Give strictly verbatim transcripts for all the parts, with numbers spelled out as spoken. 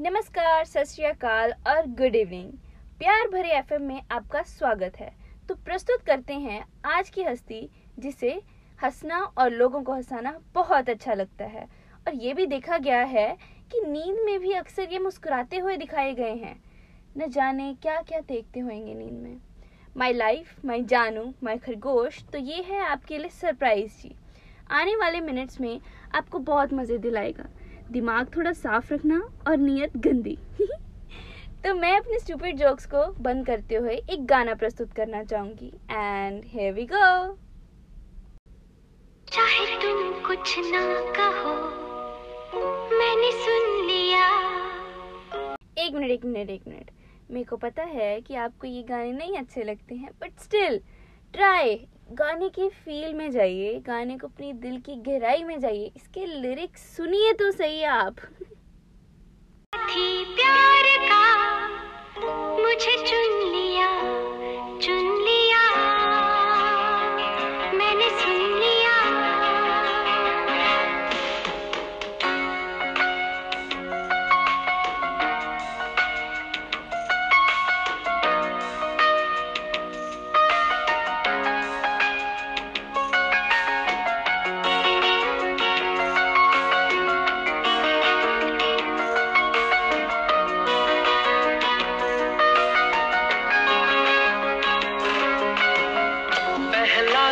नमस्कार, सत श्री अकाल और गुड इवनिंग। प्यार भरे एफएम में आपका स्वागत है। तो प्रस्तुत करते हैं आज की हस्ती जिसे हंसना और लोगों को हंसाना बहुत अच्छा लगता है। और ये भी देखा गया है कि नींद में भी अक्सर ये मुस्कुराते हुए दिखाए गए हैं। न जाने क्या क्या देखते होंगे नींद में। माई लाइफ, माई जानू, माई खरगोश, तो ये है आपके लिए सरप्राइज जी। आने वाले मिनट्स में आपको बहुत मज़े दिलाएगा। दिमाग थोड़ा साफ रखना और नीयत गंदी। तो मैं अपने स्टूपिड जोक्स को बंद करते हुए एक गाना प्रस्तुत करना चाहूंगी। And here we go. चाहे तुम कुछ ना कहो, मैंने सुन लिया। एक मिनट एक मिनट एक मिनट मेरे को पता है कि आपको ये गाने नहीं अच्छे लगते हैं, बट स्टिल ट्राई। गाने की फील में जाइए, गाने को अपनी दिल की गहराई में जाइए, इसके लिरिक्स सुनिए तो सही आप। प्यार का मुझे चुन लिया, चुन लिया, मैंने सुन लिया।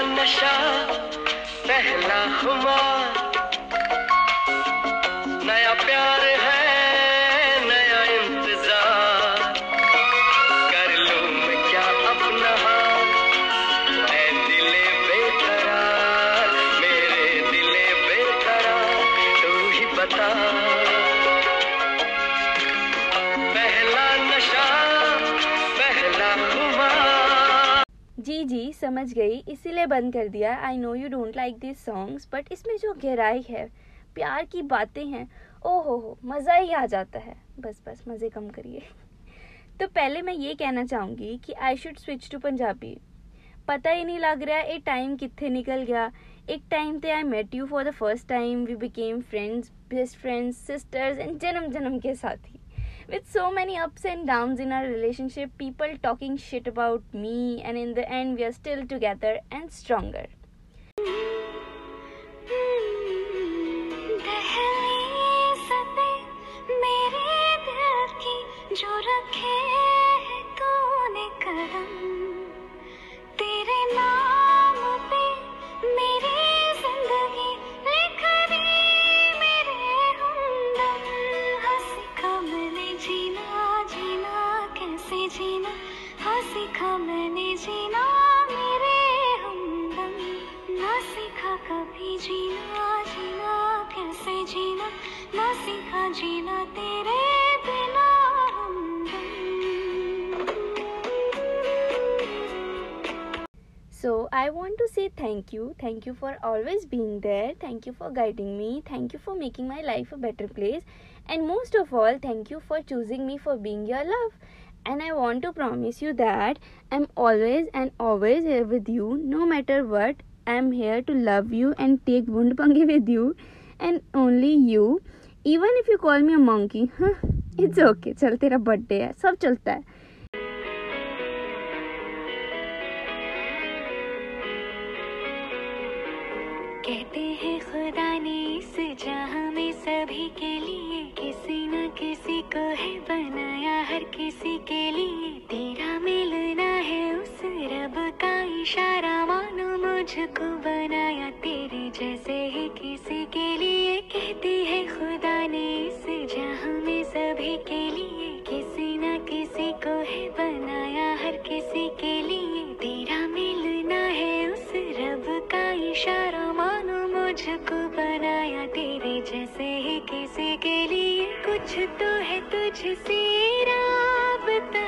नशा पहला खुमार, नया प्यार है, नया इंतजार। कर लूं मैं क्या अपना हाथ, ऐ दिले बेकरार, मेरे दिले बेकरार, तू ही बता। पहला नशा पहला खुमार। जी जी समझ गई, इसीलिए बंद कर दिया। I know you don't like this songs, but इसमें जो गहराई है, प्यार की बातें हैं, ओ हो हो मज़ा ही आ जाता है। बस बस मज़े कम करिए। तो पहले मैं ये कहना चाहूँगी कि I should switch to Punjabi. पता ही नहीं लग रहा ये टाइम कित्थे निकल गया। एक टाइम तो I met you for the first time, we became friends, best friends, sisters and जन्म जन्म के साथी। With so many ups and downs in our relationship, people talking shit about me, and in the end we are still together and stronger. जीना तेरे बिना हमदम। So I want to say thank you, thank you for always being there, thank you for guiding me, thank you for making my life a better place, and most of all, thank you for choosing me for being your love. And I want to promise you that I'm always and always here with you, no matter what. I'm here to love you and take bund pange with you, and only you. Even if you call me a monkey, huh? It's okay. चल तेरा birthday है, सब चलता है। कहते हैं खुदा ने इस जहाँ में सभी के लिए किसी न किसी को है बनाया, हर किसी के लिए तेरा मिलना है उस रब का इशारा। मानो मुझको बनाया तेरे जैसे ही किसी के लिए। कहते हैं खुदा ने इस जहाँ में सभी के लिए किसी न किसी को है बनाया, हर किसी के लिए तेरा मिलना है उस रब का इशारा। मानो मुझको बनाया तेरे जैसे ही किसी के लिए। कुछ तो है तुझसे राबता,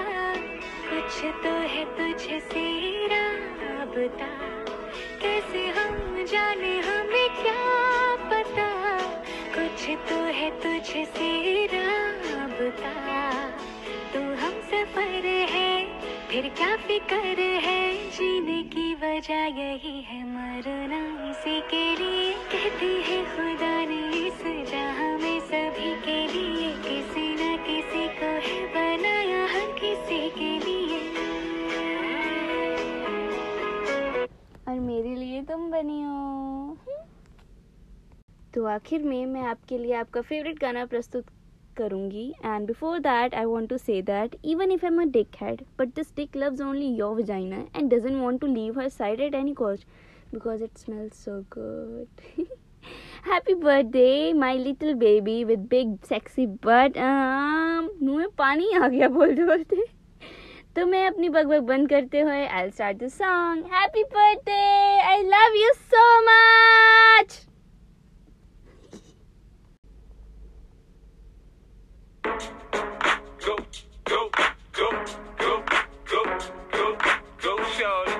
कुछ तो है तुझसे राबता, कैसे हम जाने हमें क्या पता। कुछ तो है तुझसे राबता, तू हम सफर है फिर क्या फिकर है, जीने की वजह यही है मरना इसी के लिए। कहती है खुदा ने इस जहाँ में सभी के लिए किसी न किसी आखिर में मैं आपके लिए आपका फेवरेट गाना प्रस्तुत करूँगी। And before that I want to say that even if I am a dick head but this dick loves only your vagina and doesn't want to leave her side at any cost because it smells so good. Happy birthday my little baby with big sexy but मुँह में पानी आ गया बोलते बोलते। तो मैं अपनी बकबक बंद करते हुए I start the song. Happy birthday, I love you so much. Go, go, go, go, go, go, go, Charlie.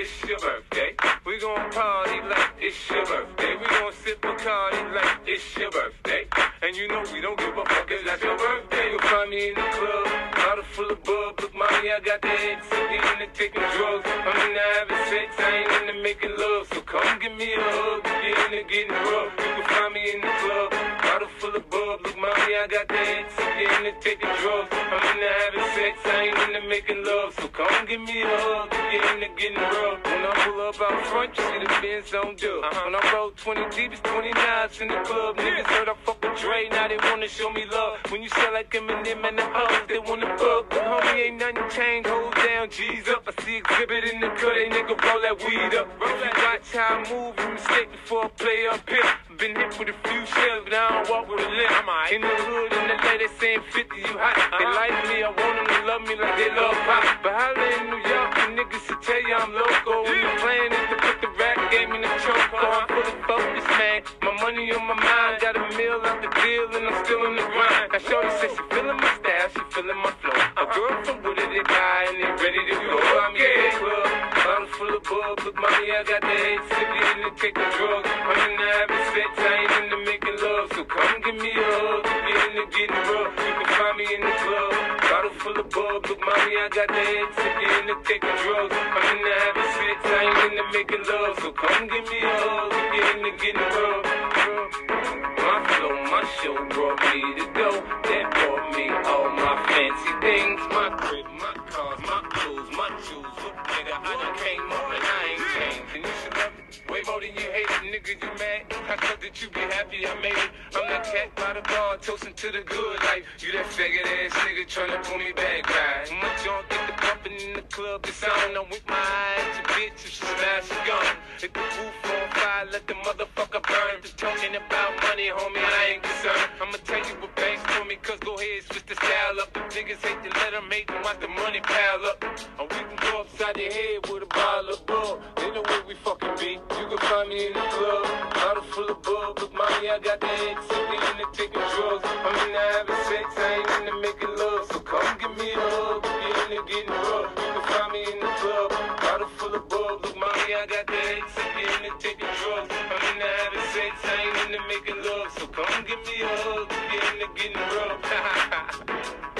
It's your birthday. We gon' party like it's your birthday. We gon' sip Bacardi like it's your birthday. And you know we don't give a fuck 'cause that's your birthday. You'll find me in the club, bottle full of bub. Look, mommy, I got the head, so you in the taking drugs. I'm in the having sex, I ain't in the making love. So come give me a hug, you're in the getting rough. You can find me in the club, bottle full of bub. Look, mommy, I got the head, so you in the taking drugs. I'm in the having sex, I ain't in the making love. So come give me a hug, you're in the getting rough. When I pull up out front, you see the Benz on dub. When I roll twenty deep, it's twenty-nines in the club. Niggas heard I fuck with Dre. Now they wanna show me love. When you sell like Eminem and the O's, they wanna fuck. But homie, ain't nothing changed. Hold down, G's up. I see exhibit in the cut. They nigga roll that weed up. If you watch how I move, you mistake before I play up here. Been hit with a few shells, but I don't walk with a limp. In the hood, in the lady saying fifty, you hot. They like me, I want them to love me like they love pop. But holla in New York, the niggas to tell you I'm loco. And the plan is to put the rap game in the choke. So I'm full of focus, man. My money on my mind, got a meal out the deal, and I'm still in the grind. Now shorty says she feeling my style, she feeling my flow. A girl from Wooded, they die, and they ready to go. I'm in the club, bottle full of bub. Look, mommy, I got the head sippy and they take the drugs. I'm in the habit set. I ain't into making love, so come give me a hug. If you're into getting rough, you can find me in the club. Bottle full of bub, look, mommy, I got the head. If you're into taking drugs, I'm into having sex. I ain't into making love, so come give me a hug. If you're into getting rough, my flow, my show brought me to go. That brought me all my fancy things, my crib, my cars, my clothes, my shoes. Look, nigga, I done came up and I ain't changed, and you should love me way more than you hate it, nigga. You mad? I thought that you be happy I made it. I'm that cat by the bar, toasting to the good life. You that faggot ass nigga trying to pull me back, right? Too much on, get the bumping in the club, it's on. I'm with my eyes, your bitch, if she smash, she gone. Hit the roof on fire, let the motherfucker burn. Just talking about money, homie, I ain't concerned. I'ma tell you what banks for me, cause go ahead, switch the style up. The niggas hate to let them hate them, watch the money pile up. And we can go upside the head with a bottle of bull. They know where we fucking be. You can find me in the club, bottle full of bub. Look, mommy, I got the head, so we in the taking drugs. I'm in the having sex, I ain't in the making love. So come give me a hug, you're in the getting rough. You can find me in the club, bottle full of bub. Look, mommy, I got the head, so we in the taking drugs. I'm in the having sex, I ain't in the making love. So come give me a hug, you're in the getting rough.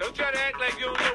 Don't try to act like you don't know